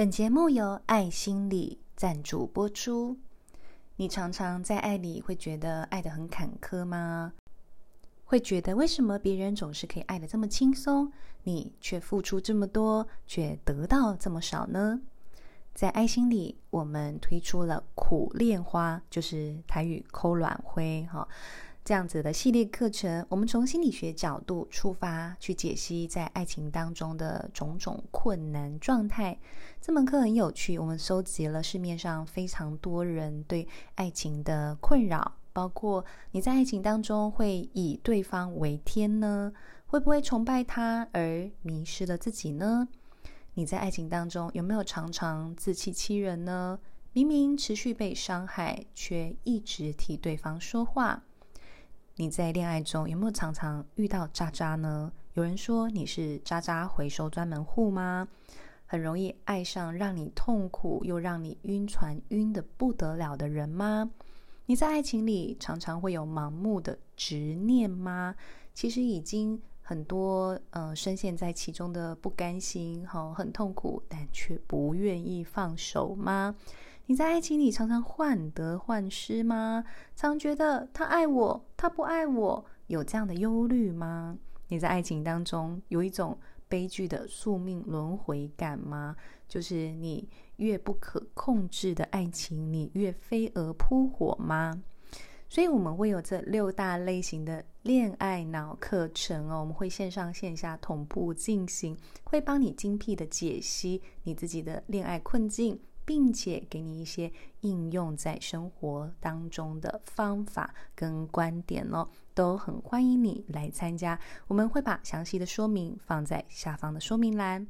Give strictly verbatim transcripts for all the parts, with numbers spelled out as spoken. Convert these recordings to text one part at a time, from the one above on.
本节目由爱心理赞助播出。你常常在爱里会觉得爱得很坎坷吗？会觉得为什么别人总是可以爱得这么轻松，你却付出这么多，却得到这么少呢？在爱心理，我们推出了苦恋花，就是台语抠卵灰哈。这样子的系列课程，我们从心理学角度出发，去解析在爱情当中的种种困难状态。这门课很有趣，我们收集了市面上非常多人对爱情的困扰，包括你在爱情当中会以对方为天呢？会不会崇拜他而迷失了自己呢？你在爱情当中有没有常常自欺欺人呢？明明持续被伤害，却一直替对方说话。你在恋爱中有没有常常遇到渣渣呢？有人说你是渣渣回收专门户吗？很容易爱上让你痛苦又让你晕船晕得不得了的人吗？你在爱情里常常会有盲目的执念吗？其实已经很多、呃、深陷在其中的不甘心、哦、很痛苦但却不愿意放手吗？你在爱情里常常患得患失吗？常觉得他爱我，他不爱我，有这样的忧虑吗？你在爱情当中有一种悲剧的宿命轮回感吗？就是你越不可控制的爱情，你越飞蛾扑火吗？所以我们会有这六大类型的恋爱脑课程哦，我们会线上线下同步进行，会帮你精辟的解析你自己的恋爱困境，并且给你一些应用在生活当中的方法跟观点哦，都很欢迎你来参加。我们会把详细的说明放在下方的说明栏。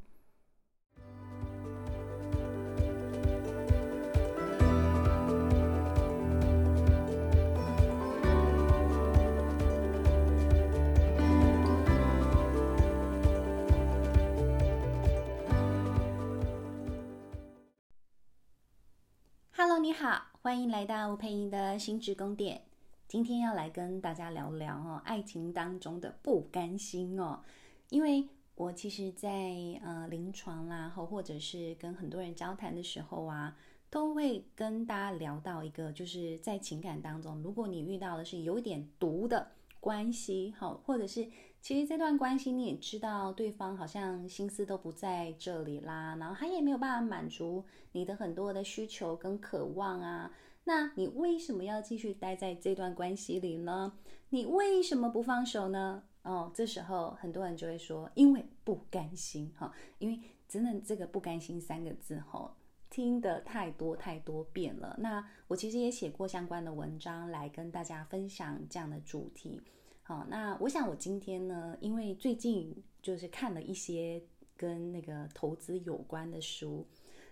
Hello， 你好，欢迎来到佩莹的心智宫殿。今天要来跟大家聊聊、哦、爱情当中的不甘心哦。因为我其实在呃临床啦，或者是跟很多人交谈的时候啊，都会跟大家聊到一个，就是在情感当中，如果你遇到的是有点毒的关系，或者是其实这段关系你也知道对方好像心思都不在这里啦，然后他也没有办法满足你的很多的需求跟渴望啊，那你为什么要继续待在这段关系里呢？你为什么不放手呢？哦，这时候很多人就会说因为不甘心、哦、因为真的这个不甘心三个字哦听得太多太多遍了。那我其实也写过相关的文章来跟大家分享这样的主题。好，那我想我今天呢，因为最近就是看了一些跟那个投资有关的书，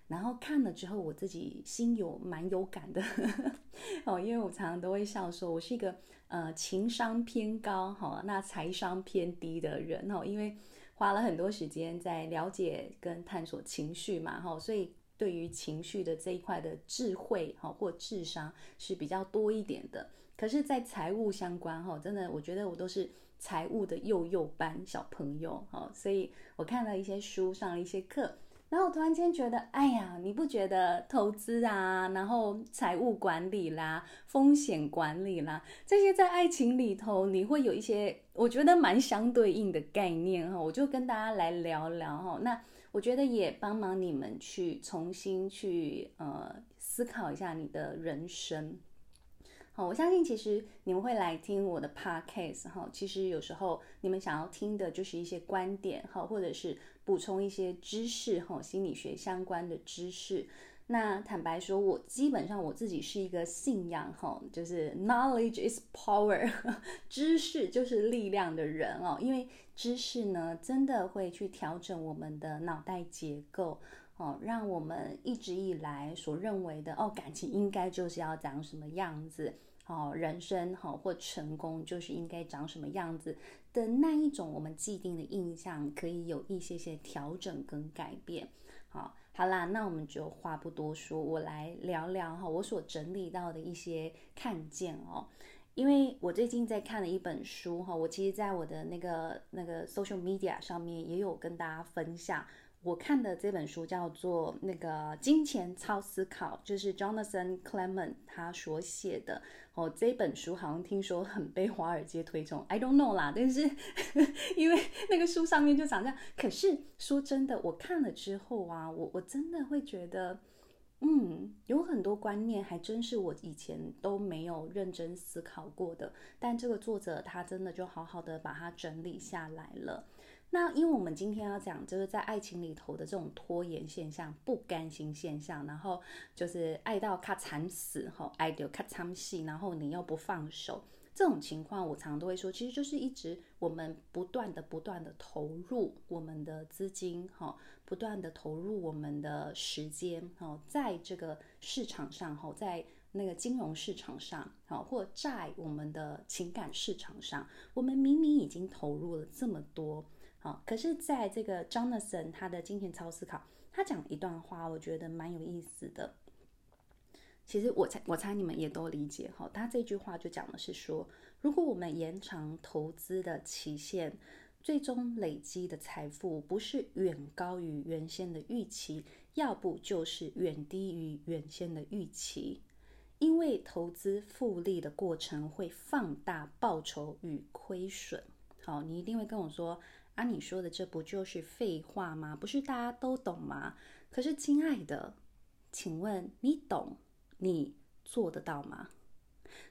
然后看了之后我自己心有蛮有感的哦，因为我常常都会笑说我是一个呃情商偏高、哦、那财商偏低的人、哦、因为花了很多时间在了解跟探索情绪嘛、哦、所以对于情绪的这一块的智慧或智商是比较多一点的，可是在财务相关真的我觉得我都是财务的幼幼班小朋友，所以我看了一些书上了一些课，然后我突然间觉得哎呀，你不觉得投资啊，然后财务管理啦，风险管理啦，这些在爱情里头你会有一些我觉得蛮相对应的概念，我就跟大家来聊聊。那我觉得也帮忙你们去重新去呃思考一下你的人生。好，我相信其实你们会来听我的 podcast 哈，其实有时候你们想要听的就是一些观点哈，或者是补充一些知识哈，心理学相关的知识。那坦白说，我基本上我自己是一个信仰哈，就是 knowledge is power 知识就是力量的人哦，因为知识呢真的会去调整我们的脑袋结构哦，让我们一直以来所认为的哦，感情应该就是要长什么样子哦，人生哦或成功就是应该长什么样子的那一种我们既定的印象，可以有一些些调整跟改变。好，好啦，那我们就话不多说，我来聊聊我所整理到的一些看见哦。因为我最近在看了一本书，我其实在我的那个那个 social media 上面也有跟大家分享我看的这本书叫做那个金钱超思考，就是 Jonathan Clement 他所写的哦。这本书好像听说很被华尔街推崇 I don't know 啦，但是因为那个书上面就长这样。可是说真的，我看了之后啊，我我真的会觉得嗯，有很多观念还真是我以前都没有认真思考过的，但这个作者他真的就好好的把它整理下来了。那因为我们今天要讲就是在爱情里头的这种拖延现象、不甘心现象，然后就是爱到卡惨死，爱到卡惨死，然后你又不放手，这种情况我常常都会说，其实就是一直我们不断的不断的投入我们的资金，不断的投入我们的时间，在这个市场上，在那个金融市场上，或在我们的情感市场上，我们明明已经投入了这么多，可是在这个 Jonathan 他的金钱超思考，他讲一段话我觉得蛮有意思的，其实我猜, 我猜你们也都理解，他这句话就讲的是说，如果我们延长投资的期限，最终累积的财富不是远高于原先的预期，要不就是远低于原先的预期，因为投资复利的过程会放大报酬与亏损。好，你一定会跟我说啊，你说的这不就是废话吗？不是大家都懂吗？可是亲爱的，请问你懂你做得到吗？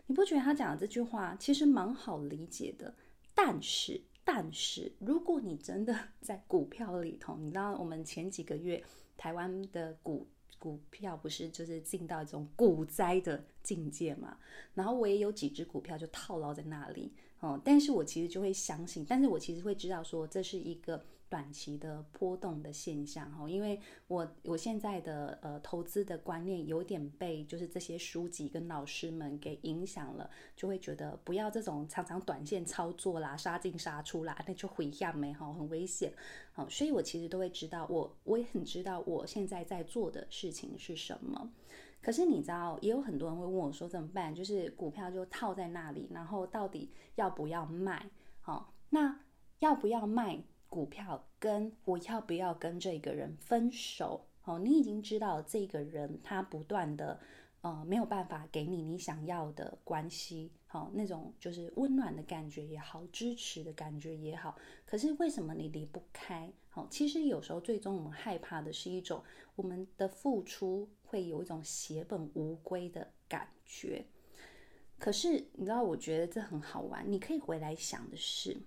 你不觉得他讲的这句话其实蛮好理解的，但是但是如果你真的在股票里头，你知道我们前几个月台湾的股股票不是就是进到一种股灾的境界嘛，然后我也有几只股票就套牢在那里、哦、但是我其实就会相信，但是我其实会知道说这是一个短期的波动的现象、哦、因为我我现在的、呃、投资的观念有点被就是这些书籍跟老师们给影响了，就会觉得不要这种常常短线操作啦，杀进杀出啦，那就回家没、哦、很危险、哦、所以我其实都会知道，我我也很知道我现在在做的事情是什么。可是你知道也有很多人会问我说怎么办，就是股票就套在那里，然后到底要不要卖、哦、那要不要卖股票跟我要不要跟这个人分手、哦、你已经知道这个人他不断的、呃、没有办法给你你想要的关系、哦、那种就是温暖的感觉也好，支持的感觉也好，可是为什么你离不开、哦、其实有时候最终我们害怕的是一种我们的付出会有一种血本无归的感觉。可是你知道我觉得这很好玩，你可以回来想的是，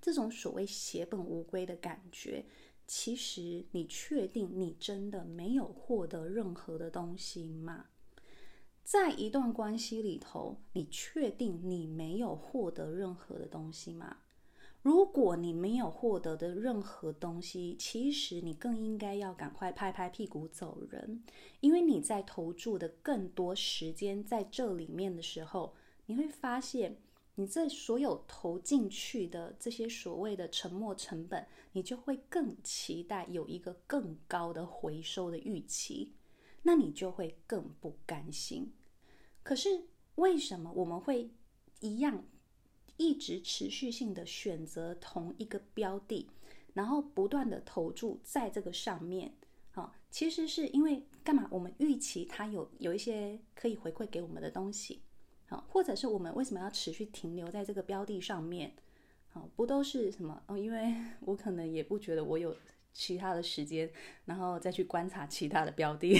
这种所谓血本无归的感觉，其实你确定你真的没有获得任何的东西吗？在一段关系里头，你确定你没有获得任何的东西吗？如果你没有获得的任何东西，其实你更应该要赶快拍拍屁股走人，因为你在投注的更多时间在这里面的时候，你会发现你这所有投进去的这些所谓的沉没成本，你就会更期待有一个更高的回收的预期，那你就会更不甘心。可是为什么我们会一样一直持续性的选择同一个标的，然后不断的投注在这个上面？好，其实是因为干嘛？我们预期它有有一些可以回馈给我们的东西，或者是我们为什么要持续停留在这个标的上面？不都是什么、哦、因为我可能也不觉得我有其他的时间然后再去观察其他的标的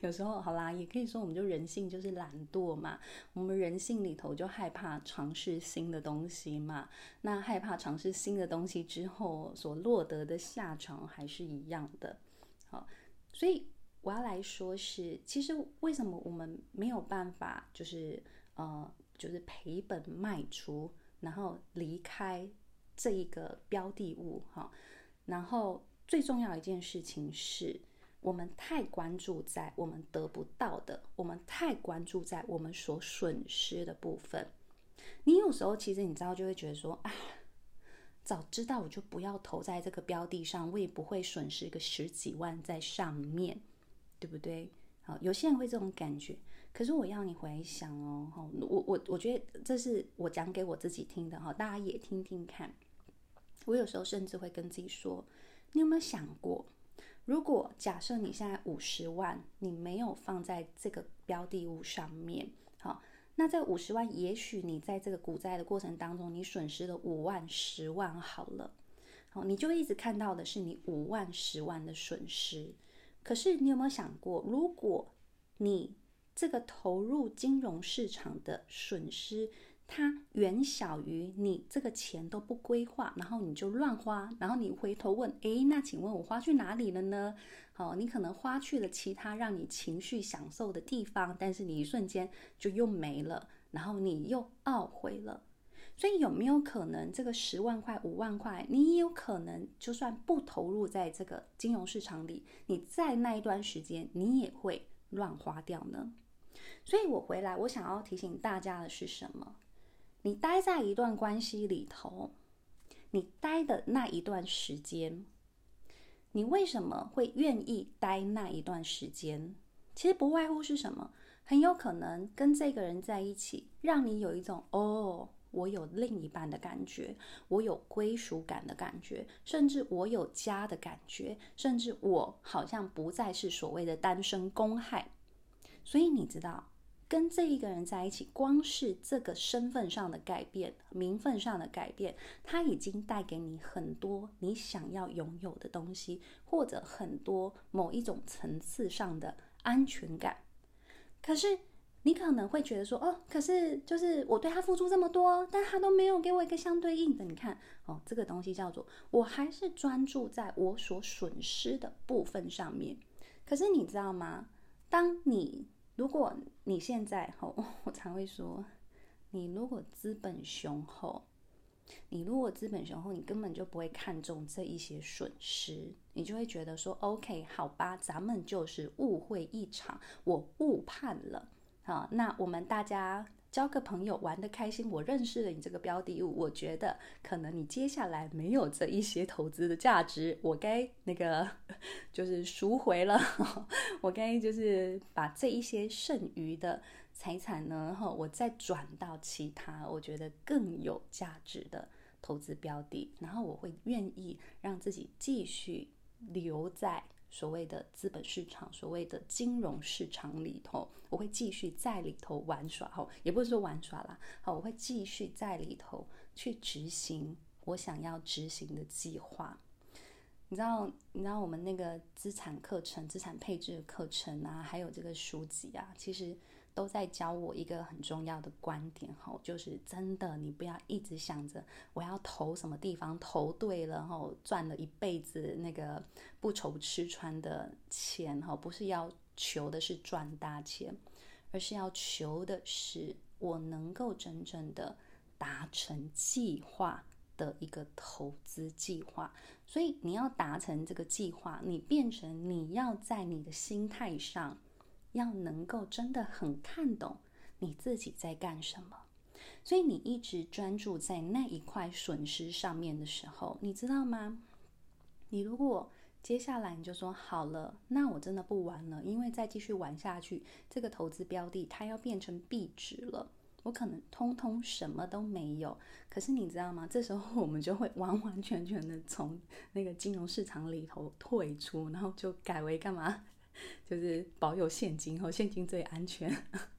有时候好啦，也可以说我们就人性就是懒惰嘛，我们人性里头就害怕尝试新的东西嘛，那害怕尝试新的东西之后所落得的下场还是一样的。好，所以我要来说是，其实为什么我们没有办法就是呃，就是赔本卖出，然后离开这一个标的物、哦、然后最重要一件事情是，我们太关注在我们得不到的，我们太关注在我们所损失的部分。你有时候其实你知道就会觉得说啊，早知道我就不要投在这个标的上，我也不会损失个十几万在上面，对不对？好，有些人会这种感觉，可是我要你回想哦，我我我觉得这是我讲给我自己听的，大家也听听看。我有时候甚至会跟自己说，你有没有想过，如果假设你现在五十万你没有放在这个标的物上面，好，那这五十万也许你在这个股灾的过程当中你损失了五万十万好了，好，你就一直看到的是你五万十万的损失。可是你有没有想过，如果你这个投入金融市场的损失它远小于你这个钱都不规划，然后你就乱花，然后你回头问，诶，那请问我花去哪里了呢？好，你可能花去了其他让你情绪享受的地方，但是你一瞬间就又没了，然后你又懊悔了。所以有没有可能这个十万块五万块你也有可能就算不投入在这个金融市场里，你在那一段时间你也会乱花掉呢？所以我回来我想要提醒大家的是什么？你待在一段关系里头，你待的那一段时间，你为什么会愿意待那一段时间？其实不外乎是什么，很有可能跟这个人在一起让你有一种哦我有另一半的感觉，我有归属感的感觉，甚至我有家的感觉，甚至我好像不再是所谓的单身公害。所以你知道跟这一个人在一起，光是这个身份上的改变，名分上的改变，它已经带给你很多你想要拥有的东西，或者很多某一种层次上的安全感。可是你可能会觉得说，哦，可是就是我对他付出这么多，但他都没有给我一个相对应的。你看，哦，这个东西叫做我还是专注在我所损失的部分上面。可是你知道吗？当你如果你现在、哦、我常会说，你如果资本雄厚，你如果资本雄厚，你根本就不会看重这一些损失，你就会觉得说 OK 好吧，咱们就是误会一场，我误判了。好，那我们大家交个朋友玩得开心，我认识了你这个标的物，我觉得可能你接下来没有这一些投资的价值，我该那个就是赎回了，我该就是把这一些剩余的财产呢，我再转到其他我觉得更有价值的投资标的，然后我会愿意让自己继续留在所谓的资本市场，所谓的金融市场里头，我会继续在里头玩耍，也不是说玩耍啦，我会继续在里头去执行我想要执行的计划。你知道，你知道我们那个资产课程，资产配置的课程啊，还有这个书籍啊，其实都在教我一个很重要的观点，就是真的你不要一直想着我要投什么地方，投对了赚了一辈子那个不愁吃穿的钱，不是要求的是赚大钱，而是要求的是我能够真正的达成计划的一个投资计划。所以你要达成这个计划，你变成你要在你的心态上要能够真的很看懂你自己在干什么。所以你一直专注在那一块损失上面的时候，你知道吗？你如果接下来你就说好了，那我真的不玩了，因为再继续玩下去，这个投资标的它要变成币值了，我可能通通什么都没有。可是你知道吗？这时候我们就会完完全全的从那个金融市场里头退出，然后就改为干嘛？就是保有现金，和现金最安全，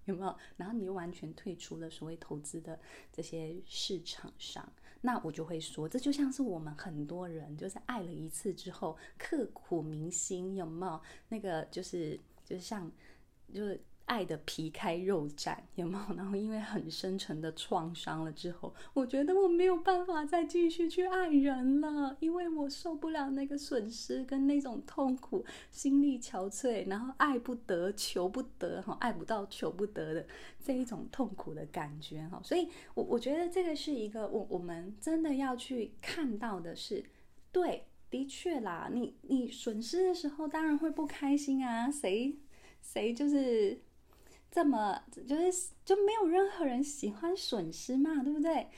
有没有？然后你又完全退出了所谓投资的这些市场上。那我就会说，这就像是我们很多人就是爱了一次之后刻骨铭心，有没有？那个就是就是像就是爱的皮开肉绽，有没有？然后因为很深沉的创伤了之后，我觉得我没有办法再继续去爱人了，因为我受不了那个损失跟那种痛苦，心力憔悴，然后爱不得求不得，爱不到求不得的这一种痛苦的感觉。所以 我, 我觉得这个是一个 我, 我们真的要去看到的是，对，的确啦， 你, 你损失的时候当然会不开心啊，谁谁就是这么就是就没有任何人喜欢损失嘛，对不对？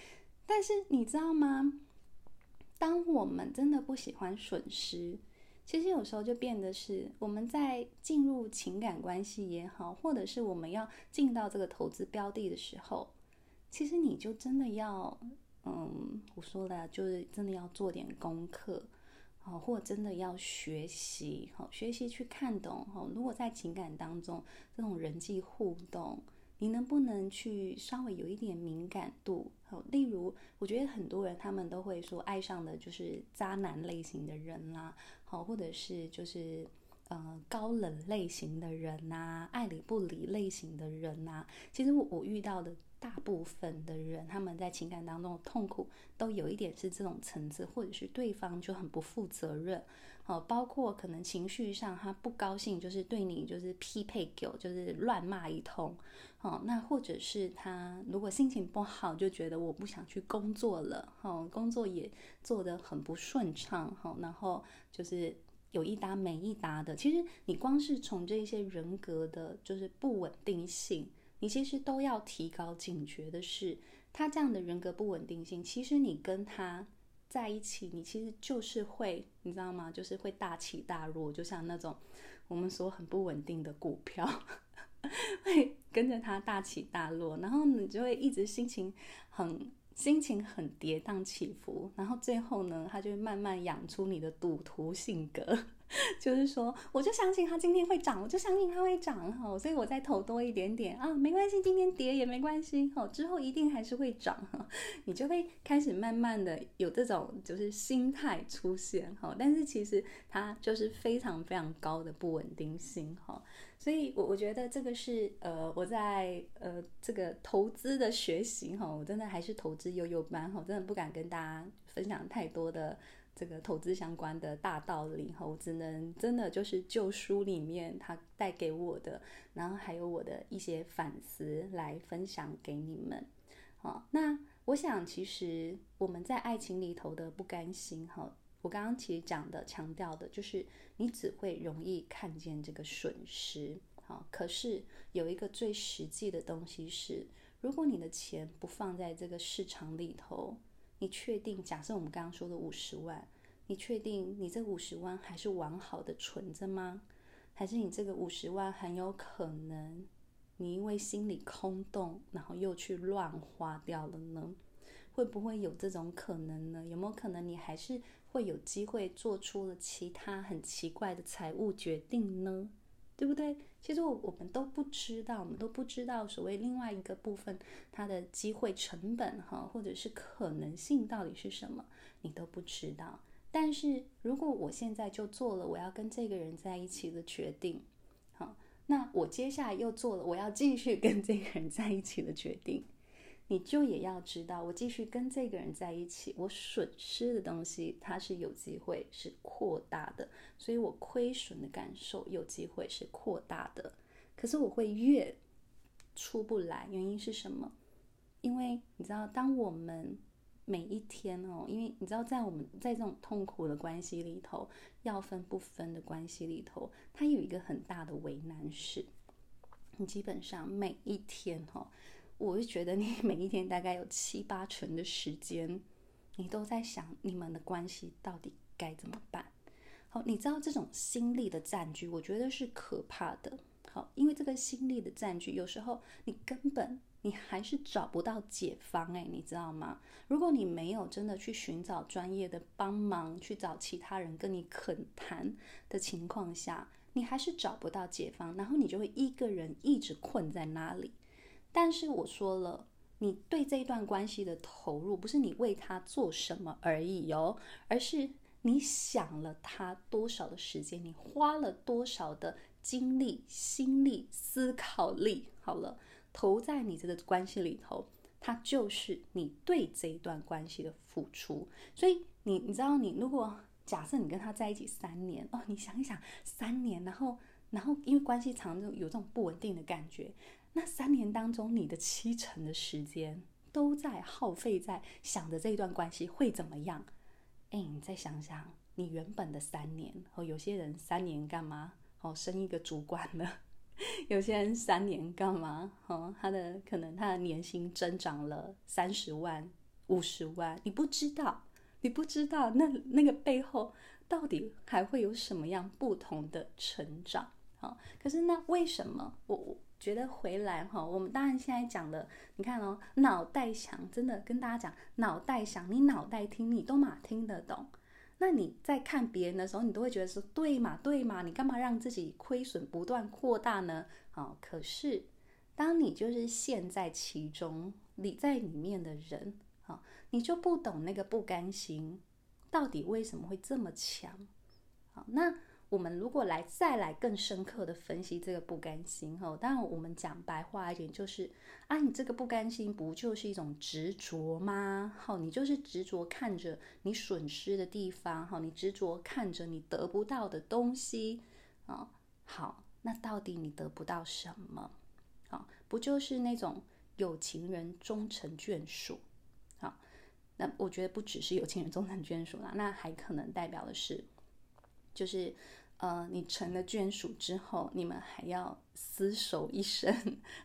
但是你知道吗？当我们真的不喜欢损失，其实有时候就变得是我们在进入情感关系也好，或者是我们要进到这个投资标的的时候，其实你就真的要，嗯，我说了，就是真的要做点功课。哦，或真的要学习，哦，学习去看懂，哦，如果在情感当中这种人际互动，你能不能去稍微有一点敏感度，哦，例如我觉得很多人他们都会说爱上的就是渣男类型的人啦，哦，或者是就是呃，高冷类型的人啊，爱理不理类型的人啊，其实 我, 我遇到的大部分的人，他们在情感当中的痛苦都有一点是这种层次，或者是对方就很不负责任，哦，包括可能情绪上他不高兴就是对你就是匹配狗，就是乱骂一通，哦，那或者是他如果心情不好就觉得我不想去工作了，哦，工作也做得很不顺畅，哦，然后就是有一搭没一搭的。其实你光是从这些人格的就是不稳定性，你其实都要提高警觉的是，他这样的人格不稳定性，其实你跟他在一起，你其实就是会，你知道吗，就是会大起大落，就像那种我们说很不稳定的股票会跟着他大起大落，然后你就会一直心情很心情很跌宕起伏，然后最后呢，他就会慢慢养出你的赌徒性格就是说我就相信他今天会涨，我就相信他会涨，哦，所以我再投多一点点啊，没关系，今天跌也没关系，哦，之后一定还是会涨，哦，你就会开始慢慢的有这种就是心态出现，哦，但是其实它就是非常非常高的不稳定性，哦，所以我我觉得这个是呃我在呃这个投资的学习，哦，我真的还是投资悠悠班，哦，真的不敢跟大家分享太多的这个投资相关的大道理，我只能真的就是就书里面它带给我的，然后还有我的一些反思来分享给你们。好，那我想其实我们在爱情里头的不甘心，我刚刚其实讲的强调的就是你只会容易看见这个损失，好，可是有一个最实际的东西是，如果你的钱不放在这个市场里头，你确定，假设我们刚刚说的五十万，你确定你这五十万还是完好的存着吗？还是你这个五十万很有可能你因为心理空洞，然后又去乱花掉了呢？会不会有这种可能呢？有没有可能你还是会有机会做出了其他很奇怪的财务决定呢？对不对？其实 我, 我们都不知道，我们都不知道所谓另外一个部分它的机会成本或者是可能性到底是什么，你都不知道。但是如果我现在就做了我要跟这个人在一起的决定，好，那我接下来又做了我要继续跟这个人在一起的决定，你就也要知道我继续跟这个人在一起，我损失的东西它是有机会是扩大的，所以我亏损的感受有机会是扩大的，可是我会越出不来。原因是什么？因为你知道当我们每一天哦，因为你知道在我们在这种痛苦的关系里头，要分不分的关系里头，它有一个很大的为难是，你基本上每一天哦，我就觉得你每一天大概有七八成的时间你都在想你们的关系到底该怎么办。好，你知道这种心力的占据我觉得是可怕的。好，因为这个心力的占据有时候你根本你还是找不到解方，欸，你知道吗？如果你没有真的去寻找专业的帮忙，去找其他人跟你恳谈的情况下，你还是找不到解方，然后你就会一个人一直困在那里。但是我说了，你对这一段关系的投入不是你为他做什么而已哦，而是你想了他多少的时间，你花了多少的精力、心力、思考力，好了，投在你这个关系里头，它就是你对这一段关系的付出。所以你你知道，你如果假设你跟他在一起三年哦，你想一想三年，然后然后因为关系常常有这种不稳定的感觉。那三年当中你的七成的时间都在耗费在想着这一段关系会怎么样，哎，你再想想你原本的三年、哦、有些人三年干嘛、哦、升一个主管了，有些人三年干嘛、哦、他的可能他的年薪增长了三十万五十万，你不知道你不知道那那个背后到底还会有什么样不同的成长、哦、可是那为什么我觉得回来我们当然现在讲的你看哦，脑袋想，真的跟大家讲脑袋想，你脑袋听你都嘛听得懂，那你在看别人的时候，你都会觉得说对嘛对嘛，你干嘛让自己亏损不断扩大呢？哦，可是当你就是陷在其中，你在里面的人，哦，你就不懂那个不甘心到底为什么会这么强。好，那我们如果来再来更深刻的分析这个不甘心，哦，当然我们讲白话一点就是啊，你这个不甘心不就是一种执着吗？哦，你就是执着看着你损失的地方，哦，你执着看着你得不到的东西，哦，好，那到底你得不到什么？哦，不就是那种有情人终成眷属。好，那我觉得不只是有情人终成眷属啦，那还可能代表的是就是呃，你成了眷属之后，你们还要厮守一生，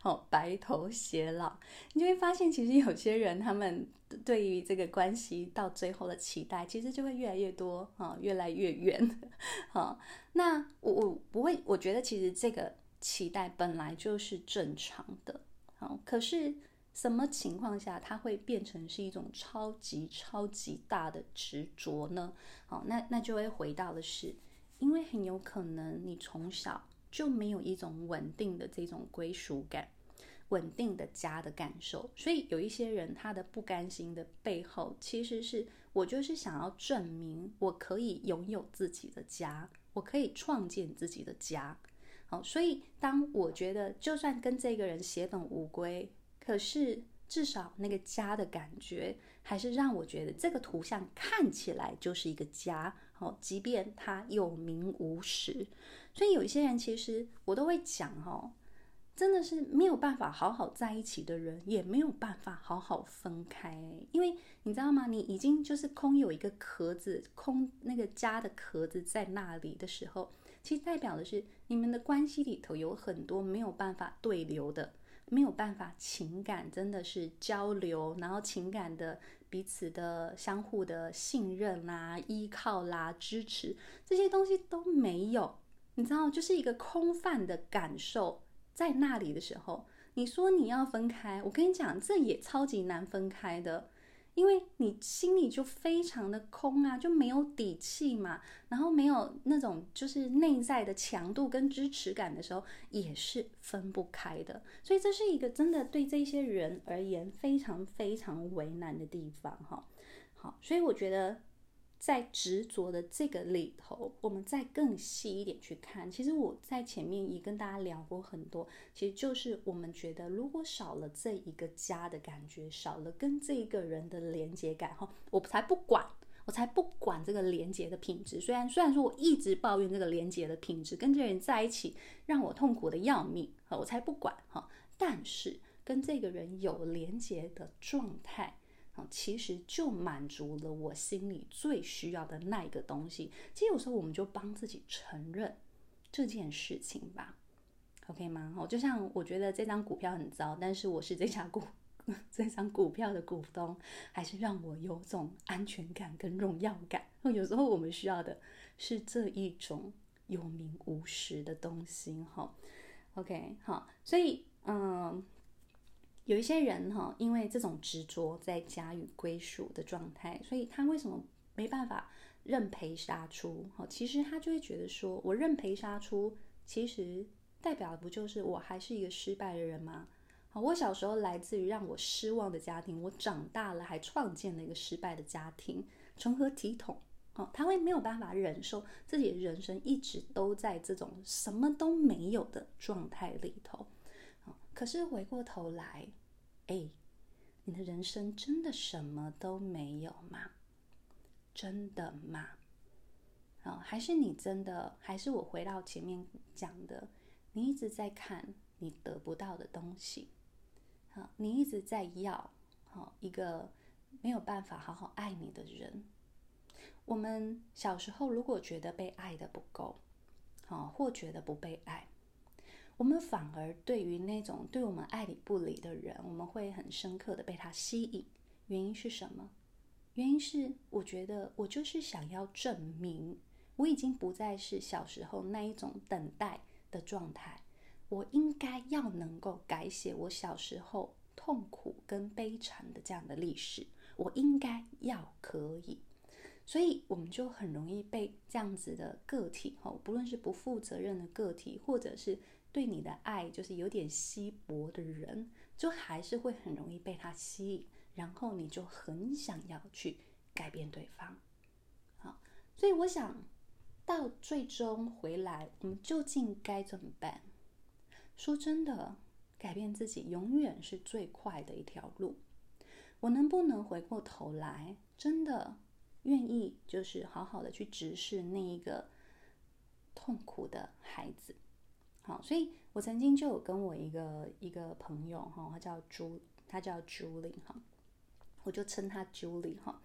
哦，白头偕老。你就会发现其实有些人他们对于这个关系到最后的期待其实就会越来越多，哦，越来越远，哦，那我我不会我觉得其实这个期待本来就是正常的，哦，可是什么情况下它会变成是一种超级超级大的执着呢？好，那那就会回到的是，因为很有可能你从小就没有一种稳定的这种归属感，稳定的家的感受，所以有一些人他的不甘心的背后其实是我就是想要证明我可以拥有自己的家，我可以创建自己的家。好，所以当我觉得就算跟这个人血本无归，可是至少那个家的感觉还是让我觉得这个图像看起来就是一个家，哦，即便它有名无实。所以有一些人其实我都会讲，哦，真的是没有办法好好在一起的人也没有办法好好分开，因为你知道吗，你已经就是空有一个壳子，空那个家的壳子在那里的时候，其实代表的是你们的关系里头有很多没有办法对流的，没有办法情感真的是交流，然后情感的彼此的相互的信任啦、依靠啦、支持，这些东西都没有，你知道就是一个空泛的感受在那里的时候，你说你要分开，我跟你讲这也超级难分开的，因为你心里就非常的空啊，就没有底气嘛，然后没有那种就是内在的强度跟支持感的时候也是分不开的。所以这是一个真的对这些人而言非常非常为难的地方，哦，好，所以我觉得在执着的这个里头，我们再更细一点去看，其实我在前面也跟大家聊过很多，其实就是我们觉得如果少了这一个家的感觉，少了跟这一个人的连接感，我才不管我才不管这个连接的品质，虽然虽然说我一直抱怨这个连接的品质，跟这人在一起让我痛苦的要命，我才不管，但是跟这个人有连接的状态其实就满足了我心里最需要的那一个东西。其实有时候我们就帮自己承认这件事情吧， OK 吗？就像我觉得这张股票很糟，但是我是这家股这张股票的股东，还是让我有种安全感跟荣耀感。有时候我们需要的是这一种有名无实的东西， OK 好，所以嗯有一些人，哦，因为这种执着在家与归属的状态，所以他为什么没办法认赔杀出，哦，其实他就会觉得说我认赔杀出其实代表的不就是我还是一个失败的人吗？哦，我小时候来自于让我失望的家庭，我长大了还创建了一个失败的家庭，成何体统，哦，他会没有办法忍受自己的人生一直都在这种什么都没有的状态里头。可是回过头来，哎，你的人生真的什么都没有吗？真的吗？哦，还是你真的，还是我回到前面讲的，你一直在看你得不到的东西，哦，你一直在要，哦，一个没有办法好好爱你的人。我们小时候如果觉得被爱的不够，哦，或觉得不被爱，我们反而对于那种对我们爱理不理的人，我们会很深刻的被他吸引。原因是什么？原因是我觉得我就是想要证明，我已经不再是小时候那一种等待的状态，我应该要能够改写我小时候痛苦跟悲惨的这样的历史，我应该要可以。所以我们就很容易被这样子的个体，不论是不负责任的个体，或者是对你的爱就是有点稀薄的人，就还是会很容易被他吸引，然后你就很想要去改变对方。好，所以我想到最终回来，我们究竟该怎么办？说真的，改变自己永远是最快的一条路。我能不能回过头来，真的愿意就是好好的去直视那一个痛苦的孩子？好，所以我曾经就有跟我一个一个朋友哈，他叫朱，他叫 Julie 哈，我就称他 Julie 哈。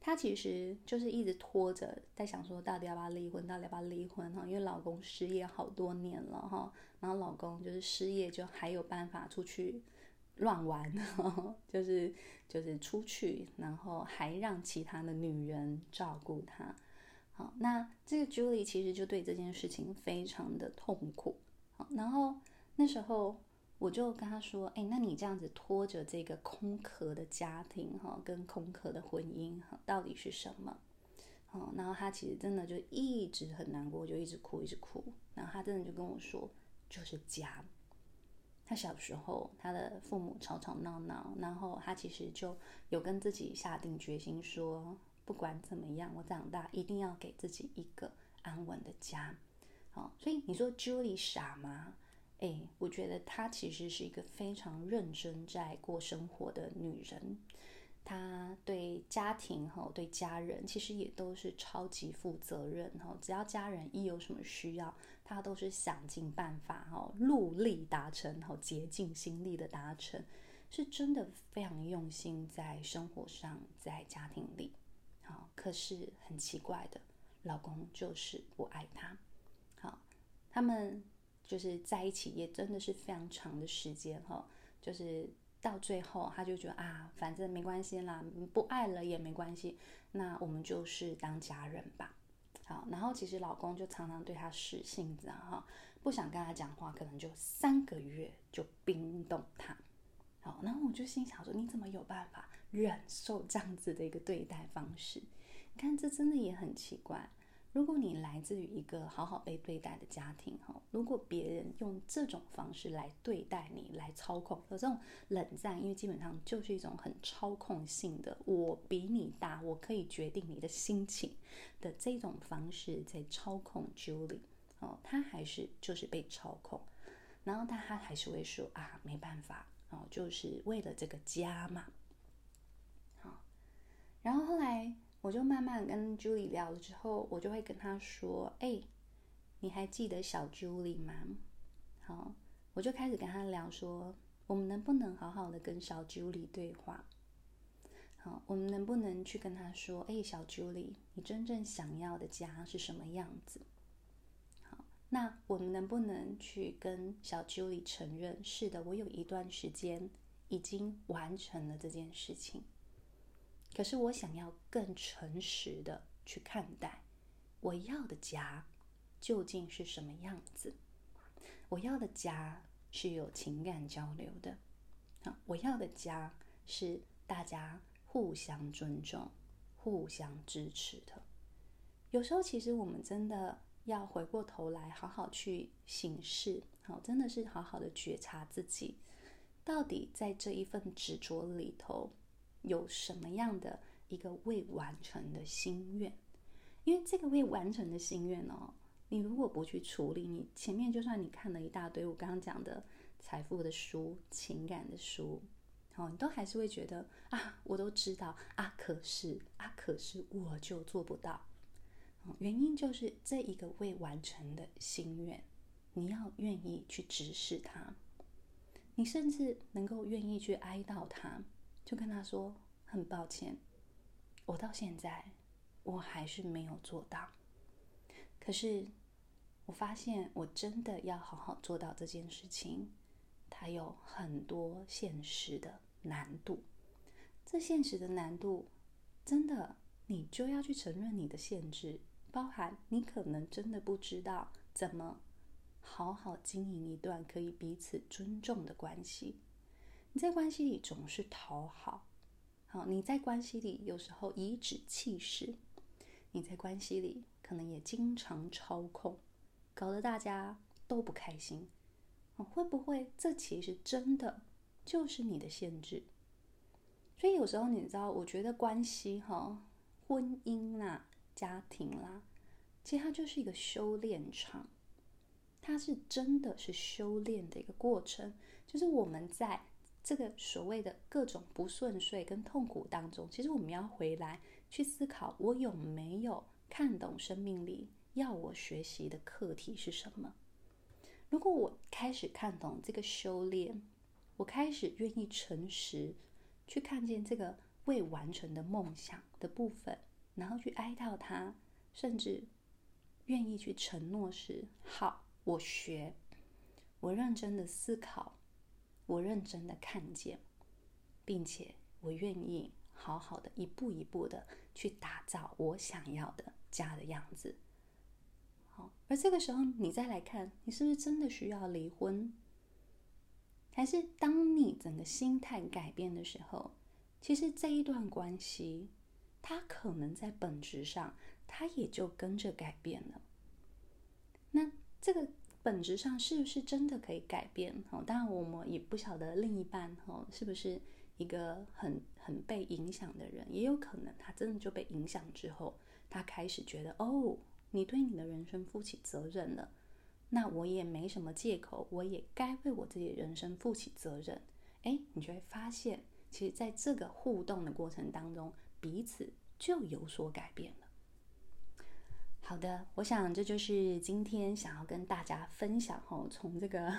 他其实就是一直拖着，在想说到底要不要离婚，到底要不要离婚哈，因为老公失业好多年了哈，然后老公就是失业就还有办法出去乱玩，就是就是出去，然后还让其他的女人照顾他。好，那这个 Julie 其实就对这件事情非常的痛苦。好，然后那时候我就跟他说，哎，那你这样子拖着这个空壳的家庭跟空壳的婚姻到底是什么？然后他其实真的就一直很难过，就一直哭一直哭，然后他真的就跟我说，就是家。他小时候他的父母吵吵闹闹，然后他其实就有跟自己下定决心说，不管怎么样，我长大一定要给自己一个安稳的家。好，所以你说 Julie 傻吗？诶，我觉得她其实是一个非常认真在过生活的女人，她对家庭对家人其实也都是超级负责任，只要家人一有什么需要，她都是想尽办法努力达成，竭尽心力的达成，是真的非常用心在生活上在家庭里。好，可是很奇怪的，老公就是不爱她。好，他们就是在一起也真的是非常长的时间，就是到最后他就觉得啊，反正没关系啦，不爱了也没关系，那我们就是当家人吧。好，然后其实老公就常常对他使性子，不想跟他讲话，可能就三个月就冰冻他。好，然后我就心想说，你怎么有办法忍受这样子的一个对待方式？你看，这真的也很奇怪。如果你来自于一个好好被对待的家庭，如果别人用这种方式来对待你，来操控，有这种冷战，因为基本上就是一种很操控性的，我比你大，我可以决定你的心情的这种方式在操控 Julie， 她还是就是被操控，然后她还是会说啊，没办法，就是为了这个家嘛。然后后来我就慢慢跟 Julie 聊了之后，我就会跟她说，哎，你还记得小 Julie 吗？好，我就开始跟她聊说，我们能不能好好的跟小 Julie 对话？好，我们能不能去跟她说，哎，小 Julie， 你真正想要的家是什么样子？好，那我们能不能去跟小 Julie 承认，是的，我有一段时间已经完成了这件事情，可是我想要更诚实的去看待我要的家究竟是什么样子。我要的家是有情感交流的，我要的家是大家互相尊重互相支持的。有时候其实我们真的要回过头来好好去省视，真的是好好的觉察自己到底在这一份执着里头有什么样的一个未完成的心愿。因为这个未完成的心愿哦，你如果不去处理，你前面就算你看了一大堆我刚刚讲的财富的书、情感的书，哦，你都还是会觉得啊，我都知道啊，可是啊，可是我就做不到，哦，原因就是这一个未完成的心愿，你要愿意去直视它，你甚至能够愿意去哀悼它，就跟他说，很抱歉，我到现在我还是没有做到，可是我发现我真的要好好做到这件事情，它有很多现实的难度。这现实的难度，真的你就要去承认你的限制，包含你可能真的不知道怎么好好经营一段可以彼此尊重的关系。你在关系里总是讨好，好，你在关系里有时候颐指气使，你在关系里可能也经常操控，搞得大家都不开心。会不会这其实真的就是你的限制？所以有时候你知道，我觉得关系、哦、婚姻啦、家庭啦，其实它就是一个修炼场，它是真的是修炼的一个过程。就是我们在这个所谓的各种不顺遂跟痛苦当中，其实我们要回来去思考，我有没有看懂生命里要我学习的课题是什么？如果我开始看懂这个修炼，我开始愿意诚实去看见这个未完成的梦想的部分，然后去哀悼它，甚至愿意去承诺是好，我学，我认真的思考，我认真的看见，并且我愿意好好的一步一步的去打造我想要的家的样子。好，而这个时候你再来看，你是不是真的需要离婚？还是当你整个心态改变的时候，其实这一段关系它可能在本质上它也就跟着改变了。那这个本质上是不是真的可以改变？当然我们也不晓得另一半是不是一个 很, 很被影响的人，也有可能他真的就被影响之后，他开始觉得哦，你对你的人生负起责任了，那我也没什么借口，我也该为我自己的人生负起责任。诶，你就会发现其实在这个互动的过程当中，彼此就有所改变了。好的，我想这就是今天想要跟大家分享、哦、从这个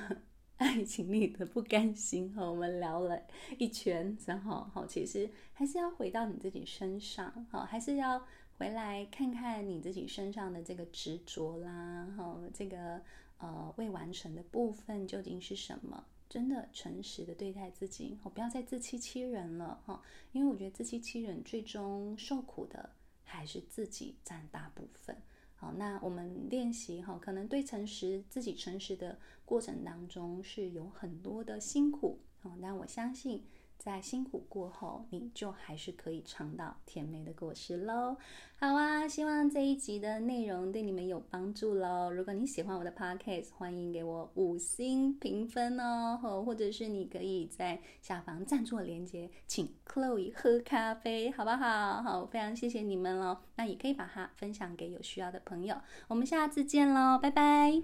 爱情里的不甘心、哦、我们聊了一圈之后、哦、其实还是要回到你自己身上、哦、还是要回来看看你自己身上的这个执着啦、哦、这个呃未完成的部分究竟是什么？真的诚实的对待自己、哦、不要再自欺欺人了、哦、因为我觉得自欺欺人最终受苦的还是自己占大部分。好，那我们练习、哦、可能对诚实自己诚实的过程当中是有很多的辛苦、哦、但我相信在辛苦过后，你就还是可以尝到甜美的果实咯。好啊，希望这一集的内容对你们有帮助咯。如果你喜欢我的 podcast， 欢迎给我五星评分哦，或者是你可以在下方赞助连结请 Chloe 喝咖啡，好不好？好，非常谢谢你们咯。那也可以把它分享给有需要的朋友。我们下次见咯，拜拜。